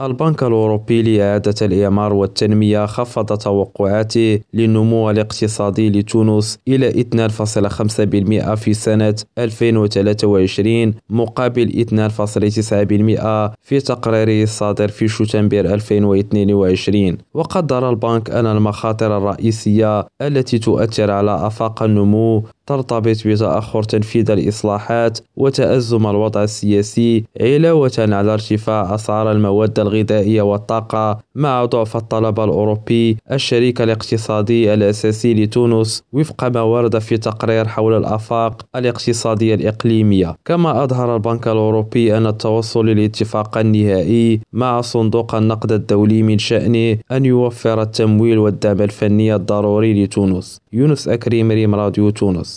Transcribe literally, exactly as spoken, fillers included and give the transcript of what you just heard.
البنك الأوروبي لإعادة الإعمار والتنمية خفض توقعاته للنمو الاقتصادي لتونس إلى اثنين فاصلة خمسة بالمئة في سنة ألفين وثلاثة وعشرين مقابل اثنين فاصلة تسعة بالمئة في تقريره الصادر في شتنبر ألفين واثنين وعشرين. وقدر البنك أن المخاطر الرئيسية التي تؤثر على آفاق النمو ترتبط بتأخر تنفيذ الإصلاحات وتأزم الوضع السياسي، علاوة على ارتفاع أسعار المواد الغذائية والطاقة مع ضعف الطلب الأوروبي الشريك الاقتصادي الأساسي لتونس وفق ما ورد في تقرير حول الآفاق الاقتصادية الإقليمية. كما أظهر البنك الأوروبي أن التوصل للاتفاق النهائي مع صندوق النقد الدولي من شأنه أن يوفر التمويل والدعم الفني الضروري لتونس. يونس أكريم، ريم راديو تونس.